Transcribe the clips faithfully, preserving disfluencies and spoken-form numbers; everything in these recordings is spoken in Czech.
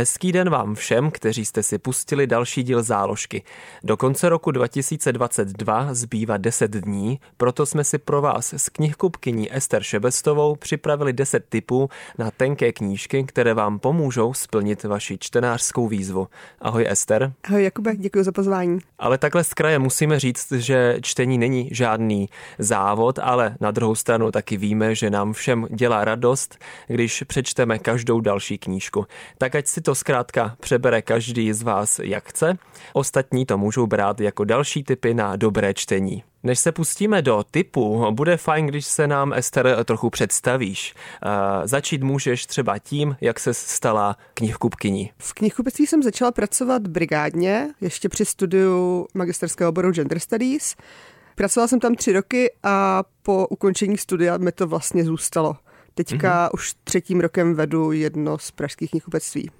Hezký den vám všem, kteří jste si pustili další díl Záložky. Do konce roku dva tisíce dvacet dva zbývá deset dní, proto jsme si pro vás s knihkupkyní Ester Šebestovou připravili deset tipů na tenké knížky, které vám pomůžou splnit vaši čtenářskou výzvu. Ahoj Ester. Ahoj Jakube, děkuji za pozvání. Ale takhle z kraje musíme říct, že čtení není žádný závod, ale na druhou stranu taky víme, že nám všem dělá radost, když přečteme každou další knížku. Tak ať si to zkrátka přebere každý z vás, jak chce. Ostatní to můžou brát jako další tipy na dobré čtení. Než se pustíme do tipů, bude fajn, když se nám, Ester, trochu představíš. E, začít můžeš třeba tím, jak se stala knihkupkyní. V knihkupectví jsem začala pracovat brigádně, ještě při studiu magisterského oboru Gender Studies. Pracovala jsem tam tři roky a po ukončení studia mi to vlastně zůstalo. Teďka mm-hmm. už třetím rokem vedu jedno z pražských knihkupectví.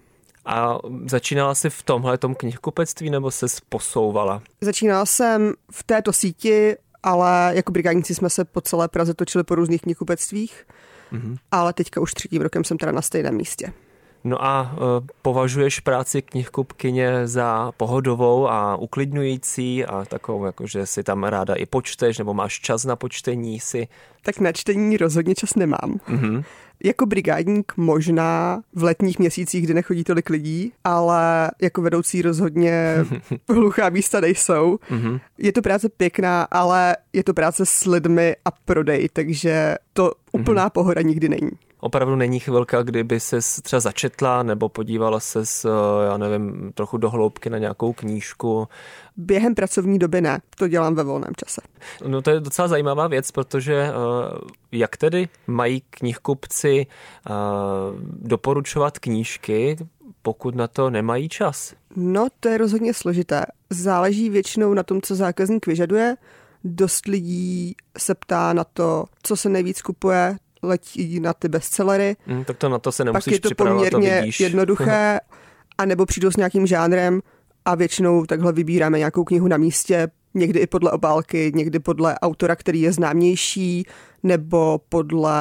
A začínala jsi v tomhletom knihkupectví nebo se posouvala? Začínala jsem v této síti, ale jako brigádníci jsme se po celé Praze točili po různých knihkupectvích, mm-hmm. ale teďka už třetím rokem jsem teda na stejném místě. No a považuješ práci knihkupkyně za pohodovou a uklidňující a takovou, jakože si tam ráda i počteš, nebo máš čas na počtení si? Tak na čtení rozhodně čas nemám. Mm-hmm. Jako brigádník možná v letních měsících, kdy nechodí tolik lidí, ale jako vedoucí rozhodně hluchá místa nejsou. Mm-hmm. Je to práce pěkná, ale je to práce s lidmi a prodej, takže to úplná mm-hmm. pohoda nikdy není. Opravdu není chvilka, kdyby ses třeba začetla nebo podívala ses, já nevím, trochu do hloubky na nějakou knížku? Během pracovní doby ne, to dělám ve volném čase. No to je docela zajímavá věc, protože jak tedy mají knihkupci doporučovat knížky, pokud na to nemají čas? No to je rozhodně složité. Záleží většinou na tom, co zákazník vyžaduje. Dost lidí se ptá na to, co se nejvíc kupuje, letí na ty bestsellery. Hmm, tak to na to se nemusíš připravovat, vidíš. Pak je to poměrně jednoduché, anebo přijdou s nějakým žánrem a většinou takhle vybíráme nějakou knihu na místě, někdy i podle obálky, někdy podle autora, který je známější, nebo podle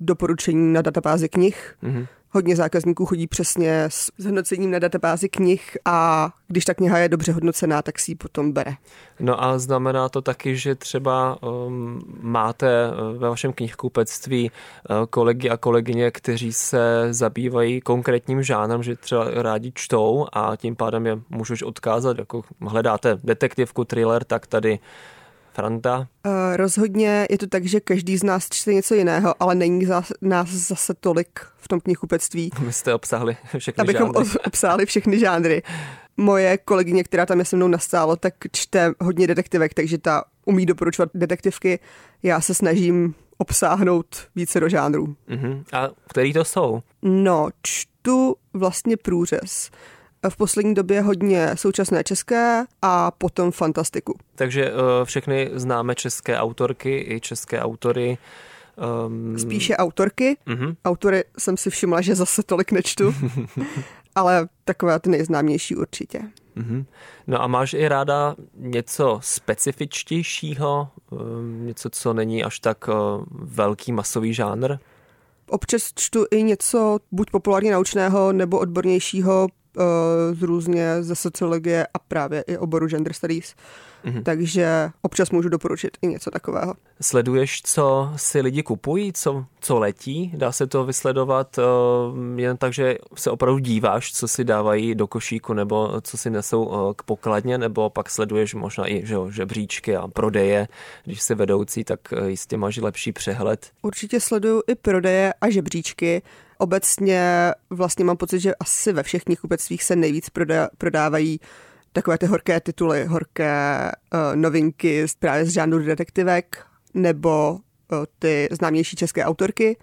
doporučení na databázi knih. Hmm. Hodně zákazníků chodí přesně s zhodnocením na databázi knih a když ta kniha je dobře hodnocená, tak si ji potom bere. No a znamená to taky, že třeba um, máte ve vašem knihkupectví uh, kolegy a kolegyně, kteří se zabývají konkrétním žánrem, že třeba rádi čtou a tím pádem je můžeš odkázat, jako hledáte detektivku, thriller, tak tady Franta? Uh, rozhodně je to tak, že každý z nás čte něco jiného, ale není zas, nás zase tolik v tom knihkupectví. My jste obsáhli všechny abychom žánry. Abychom obsáhli všechny žánry. Moje kolegyně, která tam je se mnou nastálo, tak čte hodně detektivek, takže ta umí doporučovat detektivky. Já se snažím obsáhnout více do žánrů. Uh-huh. A který to jsou? No, čtu vlastně průřez. V poslední době hodně současné české a potom fantastiku. Takže všechny známe české autorky i české autory. Um... Spíše autorky. Mm-hmm. Autory jsem si všimla, že zase tolik nečtu, ale takové ty nejznámější určitě. Mm-hmm. No a máš i ráda něco specifičtějšího? Něco, co není až tak velký masový žánr? Občas čtu i něco buď populárně naučného nebo odbornějšího, z různě ze sociologie a právě i oboru Gender Studies. Mhm. Takže občas můžu doporučit i něco takového. Sleduješ, co si lidi kupují, co, co letí? Dá se to vysledovat uh, jen tak, že se opravdu díváš, co si dávají do košíku nebo co si nesou uh, k pokladně, nebo pak sleduješ možná i že, žebříčky a prodeje. Když jsi vedoucí, tak jistě máš lepší přehled. Určitě sleduju i prodeje a žebříčky. Obecně vlastně mám pocit, že asi ve všech knihkupectvích se nejvíc proda- prodávají takové ty horké tituly, horké uh, novinky právě z žánru detektivek nebo uh, ty známější české autorky.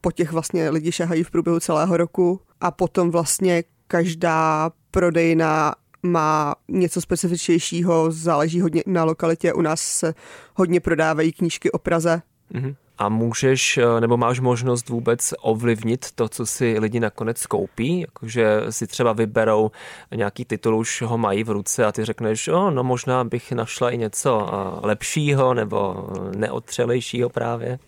Po těch vlastně lidi šahají v průběhu celého roku a potom vlastně každá prodejna má něco specifičnějšího, záleží hodně na lokalitě. U nás se hodně prodávají knížky o Praze. Mm-hmm. a můžeš, nebo máš možnost vůbec ovlivnit to, co si lidi nakonec koupí, jakože si třeba vyberou nějaký titul, už ho mají v ruce a ty řekneš, oh, no možná bych našla i něco lepšího nebo neotřelejšího právě.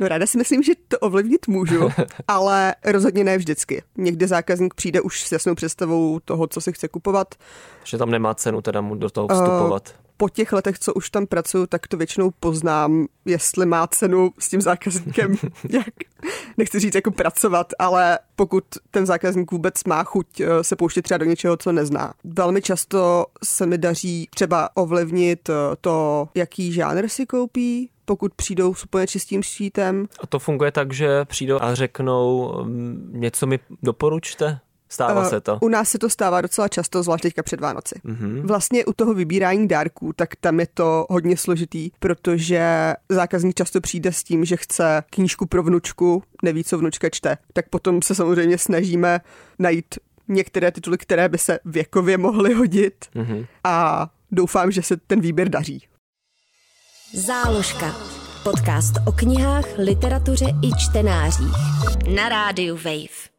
No ráda si myslím, že to ovlivnit můžu, ale rozhodně ne vždycky. Někde zákazník přijde už s jasnou představou toho, co si chce kupovat. Že tam nemá cenu teda mu do toho vstupovat. Uh, po těch letech, co už tam pracuju, tak to většinou poznám, jestli má cenu s tím zákazníkem nějak, nechci říct jako pracovat, ale pokud ten zákazník vůbec má chuť se pouštět třeba do něčeho, co nezná. Velmi často se mi daří třeba ovlivnit to, jaký žánr si koupí, pokud přijdou s úplně čistým štítem. A to funguje tak, že přijdou a řeknou, něco mi doporučte? Stává uh, se to? U nás se to stává docela často, zvlášť teďka před Vánoci. Uh-huh. Vlastně u toho vybírání dárků, tak tam je to hodně složitý, protože zákazník často přijde s tím, že chce knížku pro vnučku, neví, co vnučka čte. Tak potom se samozřejmě snažíme najít některé tituly, které by se věkově mohly hodit, uh-huh. a doufám, že se ten výběr daří. Záložka. Podcast o knihách, literatuře i čtenářích. Na rádiu Wave.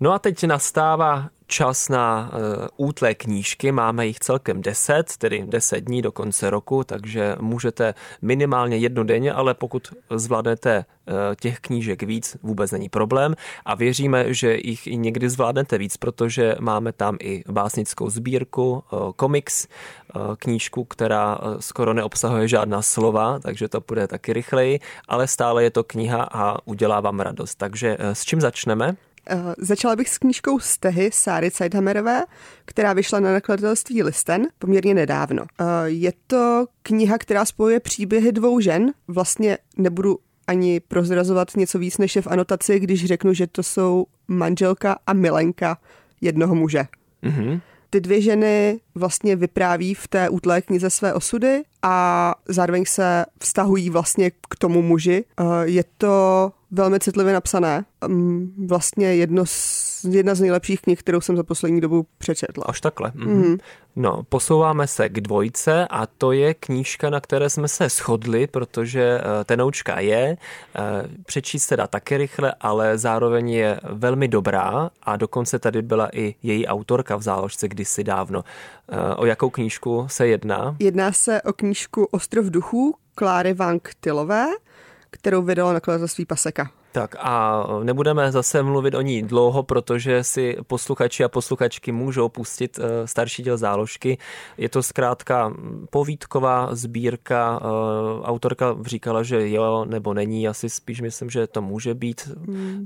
No a teď nastává čas na uh, útlé knížky, máme jich celkem deset, tedy deset dní do konce roku, takže můžete minimálně jedno denně, ale pokud zvládnete uh, těch knížek víc, vůbec není problém a věříme, že jich i někdy zvládnete víc, protože máme tam i básnickou sbírku, uh, komiks, uh, knížku, která uh, skoro neobsahuje žádná slova, takže to půjde taky rychleji, ale stále je to kniha a udělá vám radost. Takže uh, s čím začneme? Uh, začala bych s knížkou Stehy Sáry Cajdhamerové, která vyšla na nakladatelství Listen poměrně nedávno. Uh, je to kniha, která spojuje příběhy dvou žen. Vlastně nebudu ani prozrazovat něco víc, než je v anotaci, když řeknu, že to jsou manželka a milenka jednoho muže. Mm-hmm. Ty dvě ženy vlastně vypráví v té útlé knize své osudy a zároveň se vztahují vlastně k tomu muži. Uh, je to velmi citlivě napsané. Vlastně jedno z, jedna z nejlepších knih, kterou jsem za poslední dobu přečetla. Až takhle. Mm. Mm. No, posouváme se k dvojce a to je knížka, na které jsme se shodli, protože tenoučka je. Přečíst se dá taky rychle, ale zároveň je velmi dobrá a dokonce tady byla i její autorka v záložce kdysi dávno. O jakou knížku se jedná? Jedná se o knížku Ostrov duchů Kláry Vávrová, kterou vydala nakladatelství Paseka. Tak a nebudeme zase mluvit o ní dlouho, protože si posluchači a posluchačky můžou pustit starší díl záložky. Je to zkrátka povídková sbírka. Autorka říkala, že jo nebo není, asi spíš myslím, že to může být.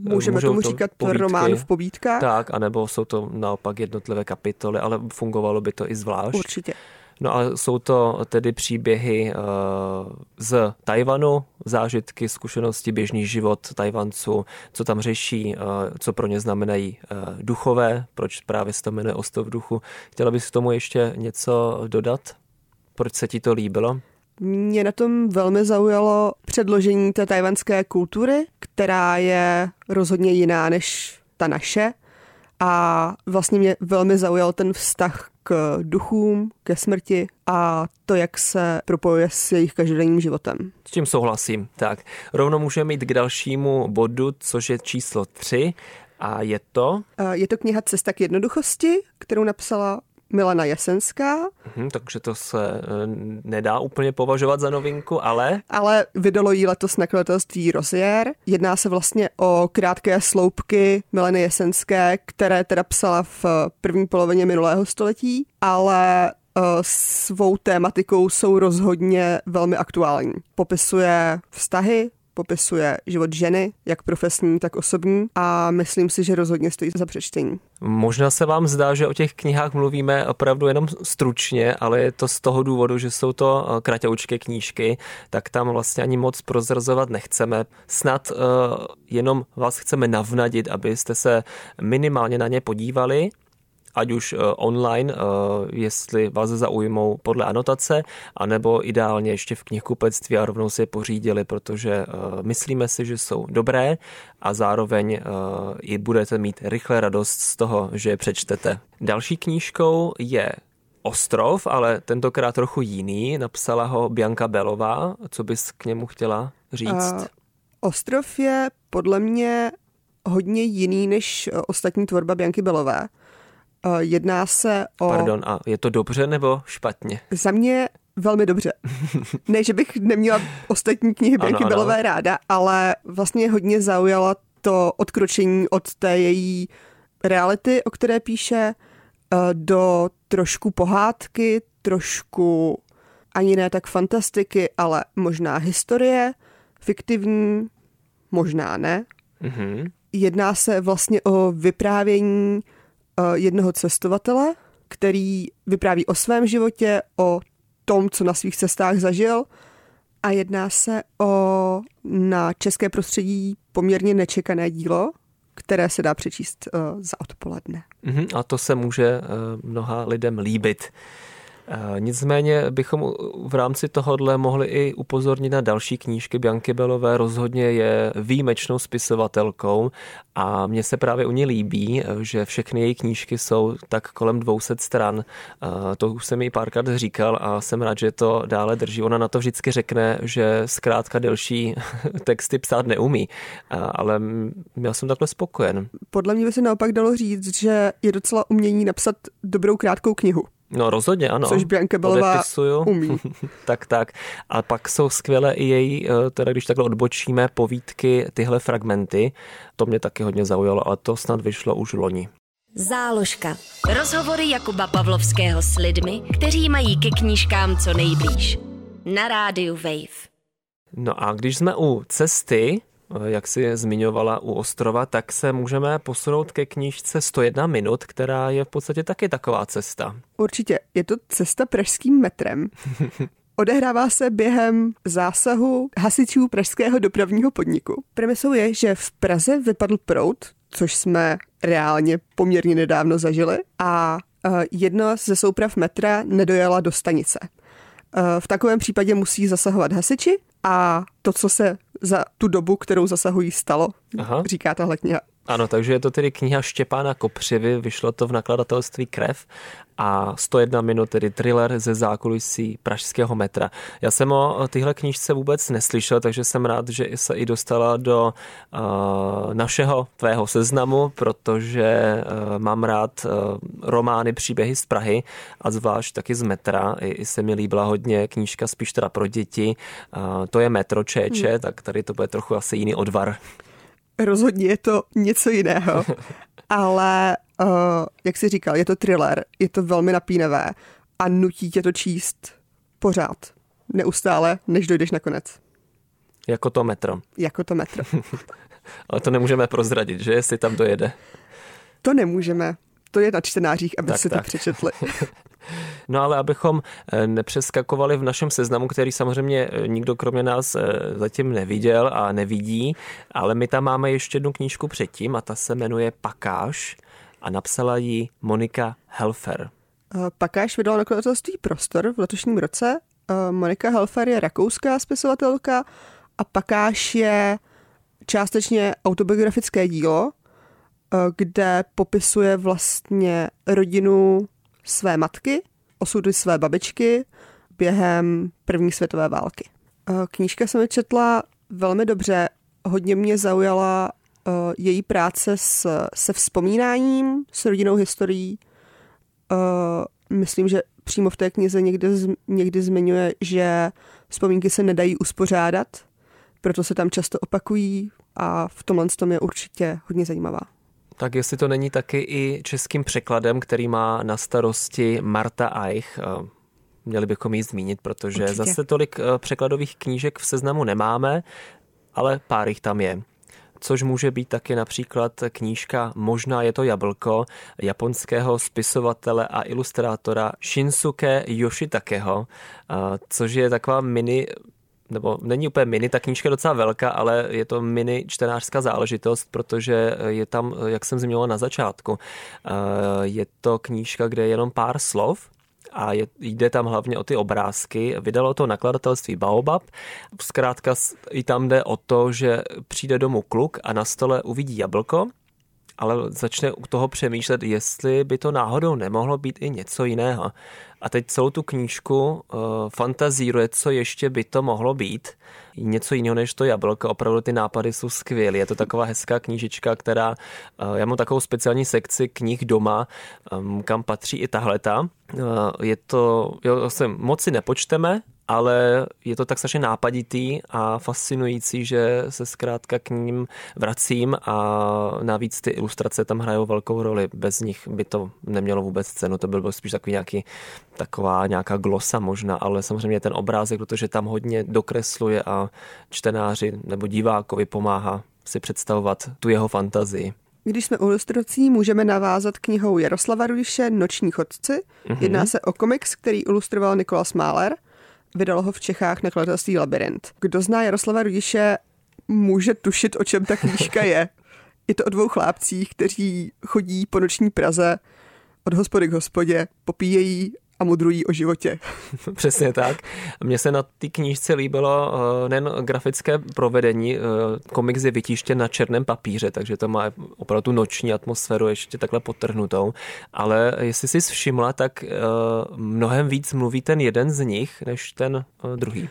Můžeme Můžou tomu to říkat povídky. Román v povídkách. Tak, anebo jsou to naopak jednotlivé kapitoly, ale fungovalo by to i zvlášť. Určitě. No a jsou to tedy příběhy z Tajvanu, zážitky, zkušenosti, běžný život Tajvanců, co tam řeší, co pro ně znamenají duchové, proč právě se to jmenuje Ostrov duchu. Chtěla bys k tomu ještě něco dodat? Proč se ti to líbilo? Mě na tom velmi zaujalo předložení té tajvanské kultury, která je rozhodně jiná než ta naše. A vlastně mě velmi zaujal ten vztah k duchům, ke smrti a to, jak se propojuje s jejich každodenním životem. S tím souhlasím. Tak, rovnou můžeme jít k dalšímu bodu, což je číslo tři a je to? Je to kniha Cesta k jednoduchosti, kterou napsala Milena Jesenská. Hmm, takže to se nedá úplně považovat za novinku, ale... Ale vydalo jí letos nakladatelství Rosjer. Jedná se vlastně o krátké sloupky Mileny Jesenské, které teda psala v první polovině minulého století, ale svou tématikou jsou rozhodně velmi aktuální. Popisuje vztahy, popisuje život ženy, jak profesní, tak osobní a myslím si, že rozhodně stojí za přečtení. Možná se vám zdá, že o těch knihách mluvíme opravdu jenom stručně, ale je to z toho důvodu, že jsou to kraťoučké knížky, tak tam vlastně ani moc prozrazovat nechceme. Snad uh, jenom vás chceme navnadit, abyste se minimálně na ně podívali, ať už online, jestli vás zaujmou podle anotace, anebo ideálně ještě v knihkupectví a rovnou si je pořídili, protože myslíme si, že jsou dobré a zároveň i budete mít rychle radost z toho, že je přečtete. Další knížkou je Ostrov, ale tentokrát trochu jiný. Napsala ho Bianca Bellová. Co bys k němu chtěla říct? Uh, Ostrov je podle mě hodně jiný než ostatní tvorba Bianky Bellové. Jedná se o... Pardon, a je to dobře nebo špatně? Za mě velmi dobře. Ne, že bych neměla ostatní knihy Bianky ano, Bellové ano. ráda, ale vlastně hodně zaujala to odkročení od té její reality, o které píše, do trošku pohádky, trošku ani ne tak fantastiky, ale možná historie, fiktivní, možná ne. Mm-hmm. Jedná se vlastně o vyprávění jednoho cestovatele, který vypráví o svém životě, o tom, co na svých cestách zažil, a jedná se o na české prostředí poměrně nečekané dílo, které se dá přečíst uh, za odpoledne. Mm-hmm, a to se může uh, mnoha lidem líbit. Uh, nicméně bychom v rámci tohodle mohli i upozornit na další knížky Bianky Bellové. Rozhodně je výjimečnou spisovatelkou a mně se právě u ní líbí, že všechny její knížky jsou tak kolem dvě stě stran. Uh, to už jsem jí párkrát říkal a jsem rád, že to dále drží. Ona na to vždycky řekne, že zkrátka delší texty psát neumí, uh, ale já jsem takhle spokojen. Podle mě by se naopak dalo říct, že je docela umění napsat dobrou krátkou knihu. No rozhodně, ano. Což Bianca Bellová umí. tak, tak. A pak jsou skvělé i její, teda když takhle odbočíme, povídky, tyhle fragmenty. To mě taky hodně zaujalo a to snad vyšlo už loni. Záložka. Rozhovory Jakuba Pavlovského s lidmi, kteří mají ke knížkám co nejblíž. Na rádiu Wave. No a když jsme u cesty, jak si zmiňovala u Ostrova, tak se můžeme posunout ke knížce sto jedna minut, která je v podstatě taky taková cesta. Určitě. Je to cesta pražským metrem. Odehrává se během zásahu hasičů pražského dopravního podniku. Premisou je, že v Praze vypadl proud, což jsme reálně poměrně nedávno zažili, a jedno ze souprav metra nedojela do stanice. V takovém případě musí zasahovat hasiči a to, co se za tu dobu, kterou zasahují, stalo, Aha. říká tahle kniha. Ano, takže je to tedy kniha Štěpána Kopřivy, vyšlo to v nakladatelství Krev a sto jedna minut, tedy thriller ze zákulisí pražského metra. Já jsem o tyhle knížce vůbec neslyšel, takže jsem rád, že se i dostala do uh, našeho tvého seznamu, protože uh, mám rád uh, romány, příběhy z Prahy a zvlášť taky z metra. I, i se mi líbila hodně knížka spíš teda pro děti. Uh, to je Metro Čeče, hmm. tak tady to bude trochu asi jiný odvar. Rozhodně je to něco jiného, ale uh, jak jsi říkal, je to thriller, je to velmi napínavé a nutí tě to číst pořád, neustále, než dojdeš na konec. Jako to metro. Jako to metro. Ale to nemůžeme prozradit, že, jestli tam dojede. To nemůžeme, to je na čtenářích, aby tak, si tak. to přečetli. No ale abychom nepřeskakovali v našem seznamu, který samozřejmě nikdo kromě nás zatím neviděl a nevidí, ale my tam máme ještě jednu knížku předtím a ta se jmenuje Pakáš a napsala ji Monika Helfer. Pakáš vydala nakladatelství Prostor v letošním roce. Monika Helfer je rakouská spisovatelka a Pakáš je částečně autobiografické dílo, kde popisuje vlastně rodinu své matky, osudy své babičky během první světové války. Knížka se mi četla velmi dobře, hodně mě zaujala její práce s, se vzpomínáním, s rodinnou historií. Myslím, že přímo v té knize někdy, někdy zmiňuje, že vzpomínky se nedají uspořádat, proto se tam často opakují a v tomhle tom je určitě hodně zajímavá. Tak jestli to není taky i českým překladem, který má na starosti Marta Eich, měli bychom ji zmínit, protože Určitě. Zase tolik překladových knížek v seznamu nemáme, ale pár jich tam je. Což může být taky například knížka Možná je to jablko japonského spisovatele a ilustrátora Shinsuke Yoshitakeho, což je taková mini... nebo není úplně mini, ta knížka je docela velká, ale je to mini čtenářská záležitost, protože je tam, jak jsem zmiňovala na začátku, je to knížka, kde je jenom pár slov a je, jde tam hlavně o ty obrázky. Vydalo to nakladatelství Baobab. Zkrátka i tam jde o to, že přijde domů kluk a na stole uvidí jablko ale začne u toho přemýšlet, jestli by to náhodou nemohlo být i něco jiného. A teď celou tu knížku uh, fantazíruje, co ještě by to mohlo být. Něco jiného než to jablko. Opravdu ty nápady jsou skvělé. Je to taková hezká knížička, která... Uh, já mám takovou speciální sekci knih doma, um, kam patří i tahleta. Uh, je to... Jo, se moc si nepočteme, ale je to tak strašně nápaditý a fascinující, že se zkrátka k ním vracím a navíc ty ilustrace tam hrajou velkou roli. Bez nich by to nemělo vůbec cenu. To byl spíš takový nějaký, taková nějaká glosa možná, ale samozřejmě ten obrázek, protože tam hodně dokresluje a čtenáři nebo divákovi pomáhá si představovat tu jeho fantazii. Když jsme u ilustrací, můžeme navázat knihou Jaroslava Ruiše Noční chodci. Mm-hmm. Jedná se o komiks, který ilustroval Nikola Smáler. Vydalo ho v Čechách nakladatelství Labyrint. Kdo zná Jaroslava Ruiše, může tušit, o čem ta knížka je. Je to o dvou chlápcích, kteří chodí po noční Praze od hospody k hospodě, popíjejí a mudrují o životě. Přesně tak. Mně se na té knížce líbilo nejen grafické provedení. Komiks je vytištěn na černém papíře, takže to má opravdu tu noční atmosféru ještě takhle podtrhnutou. Ale jestli jsi všimla, tak mnohem víc mluví ten jeden z nich, než ten druhý.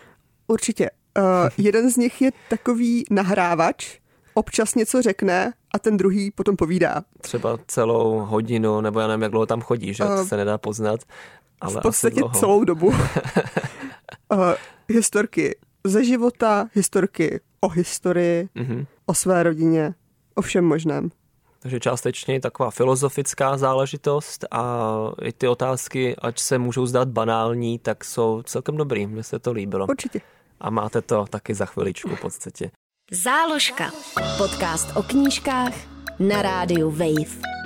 Určitě. Uh, jeden z nich je takový nahrávač, občas něco řekne a ten druhý potom povídá. Třeba celou hodinu, nebo já nevím, jak dlouho tam chodí, že? Uh, to se nedá poznat. Ale v podstatě celou dobu. uh, historky ze života, historky o historii, mm-hmm. o své rodině, o všem možném. Takže částečně je taková filozofická záležitost a i ty otázky, ať se můžou zdát banální, tak jsou celkem dobrý. Mně se to líbilo. Určitě. A máte to taky za chviličku v podstatě. Záložka. Podcast o knížkách na rádiu Wave.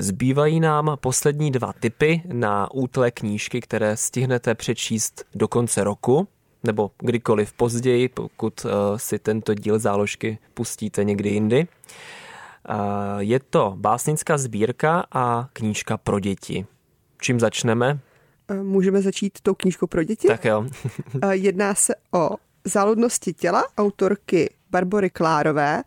Zbývají nám poslední dva tipy na útlé knížky, které stihnete přečíst do konce roku, nebo kdykoliv později, pokud si tento díl záložky pustíte někdy jindy. Je to básnická sbírka a knížka pro děti. Čím začneme? Můžeme začít tou knížkou pro děti. Tak jo. Jedná se o Záludnosti těla autorky Barbory Klárové.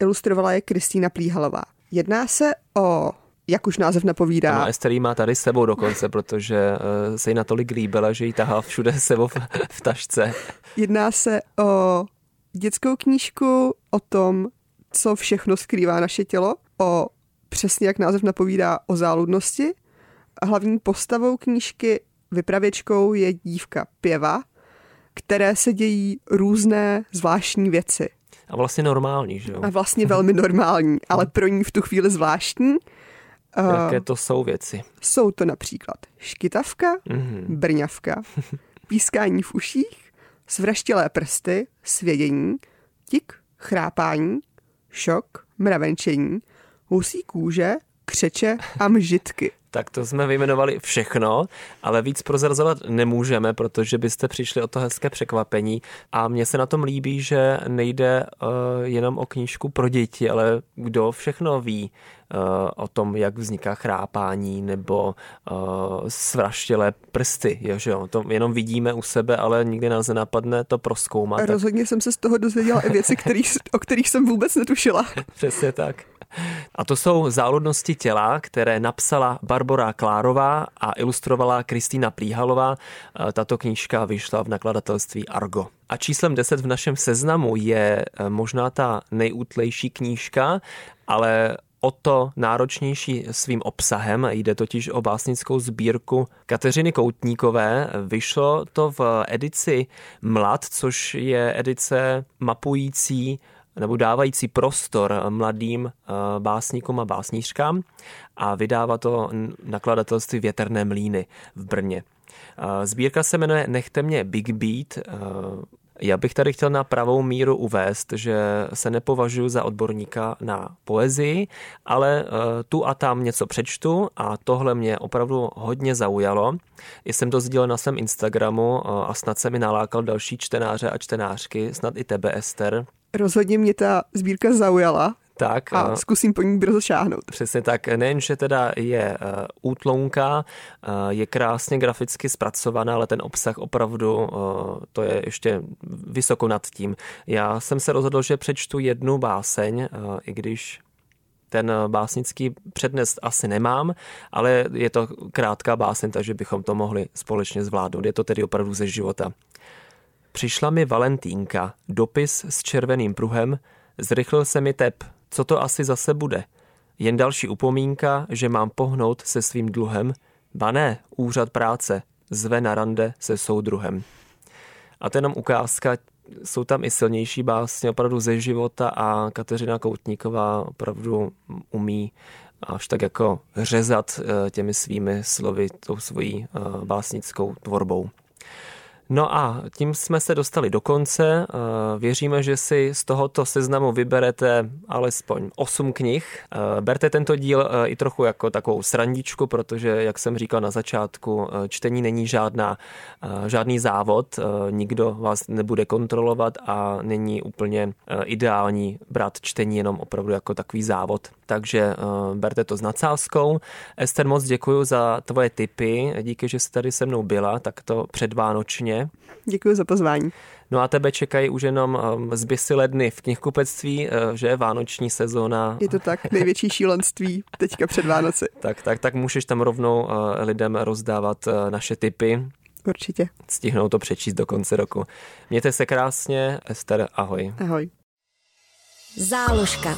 Ilustrovala je Kristýna Plíhalová. Jedná se o, jak už název napovídá... Ano, Ester jí má tady s sebou dokonce, protože se jí natolik líbila, že jí tahá všude s sebou v, v tašce. Jedná se o dětskou knížku, o tom, co všechno skrývá naše tělo, o, přesně jak název napovídá, o záludnosti. Hlavní postavou knížky, vypravěčkou, je dívka Pěva, které se dějí různé zvláštní věci. A vlastně normální, že jo? A vlastně velmi normální, ale pro ní v tu chvíli zvláštní. Jaké to jsou věci? Jsou to například škytavka, mm-hmm. brňavka, pískání v uších, svraštělé prsty, svědění, tik, chrápání, šok, mravenčení, husí kůže, křeče a mžitky. Tak to jsme vyjmenovali všechno, ale víc prozrazovat nemůžeme, protože byste přišli o to hezké překvapení a mně se na tom líbí, že nejde uh, jenom o knížku pro děti, ale kdo všechno ví uh, o tom, jak vzniká chrápání nebo uh, svraštělé prsty. Jo, že jo? To jenom vidíme u sebe, ale nikdy nás nenapadne to prozkoumat. A rozhodně tak... jsem se z toho dozvěděla i věci, kterých, o kterých jsem vůbec netušila. Přesně tak. A to jsou Záludnosti těla, které napsala Barbora Klárová a ilustrovala Kristýna Plíhalová. Tato knížka vyšla v nakladatelství Argo. A číslem deset v našem seznamu je možná ta nejútlejší knížka, ale o to náročnější svým obsahem. Jde totiž o básnickou sbírku Kateřiny Koutníkové. Vyšlo to v edici Mlad, což je edice mapující nebo dávající prostor mladým básníkům a básnířkám a vydává to nakladatelství Větrné mlýny v Brně. Sbírka se jmenuje Nechte mě Big Beat. Já bych tady chtěl na pravou míru uvést, že se nepovažuji za odborníka na poezii, ale tu a tam něco přečtu a tohle mě opravdu hodně zaujalo. Jsem to sdílel na svém Instagramu a snad se mi nalákal další čtenáře a čtenářky, snad i tebe, Ester. Rozhodně mě ta sbírka zaujala. Tak, a zkusím po ní brzo šáhnout. Přesně tak. Nejenže teda je uh, útlounká, uh, je krásně graficky zpracovaná, ale ten obsah opravdu, uh, to je ještě vysoko nad tím. Já jsem se rozhodl, že přečtu jednu báseň, uh, i když ten básnický přednes asi nemám, ale je to krátká báseň, takže bychom to mohli společně zvládnout. Je to tedy opravdu ze života. Přišla mi Valentýnka, dopis s červeným pruhem, zrychlil se mi tep, co to asi zase bude? Jen další upomínka, že mám pohnout se svým dluhem, ba ne, úřad práce, zve na rande se soudruhem. A to je jenom ukázka, jsou tam i silnější básně opravdu ze života a Kateřina Koutníková opravdu umí až tak jako řezat těmi svými slovy, tou svojí básnickou tvorbou. No a tím jsme se dostali do konce. Věříme, že si z tohoto seznamu vyberete alespoň osm knih. Berte tento díl i trochu jako takovou srandičku, protože, jak jsem říkal na začátku, čtení není žádná, žádný závod, nikdo vás nebude kontrolovat a není úplně ideální brát čtení jenom opravdu jako takový závod. Takže berte to s nadsázkou. Ester, moc děkuji za tvoje tipy, díky, že jsi tady se mnou byla, tak to předvánočně. Děkuji za pozvání. No a tebe čekají už jenom zbysile dny v knihkupectví, že vánoční sezóna. Je to tak, největší šílenství teďka před Vánoci. Tak, tak, tak můžeš tam rovnou lidem rozdávat naše tipy. Určitě. Stihnou to přečíst do konce roku. Mějte se krásně, Ester, ahoj. Ahoj. Záložka.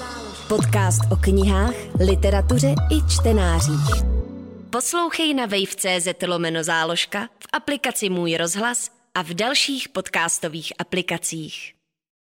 Podcast o knihách, literatuře i čtenářích. Poslouchej na wave.cz lomeno záložka, v aplikaci Můj rozhlas a v dalších podcastových aplikacích.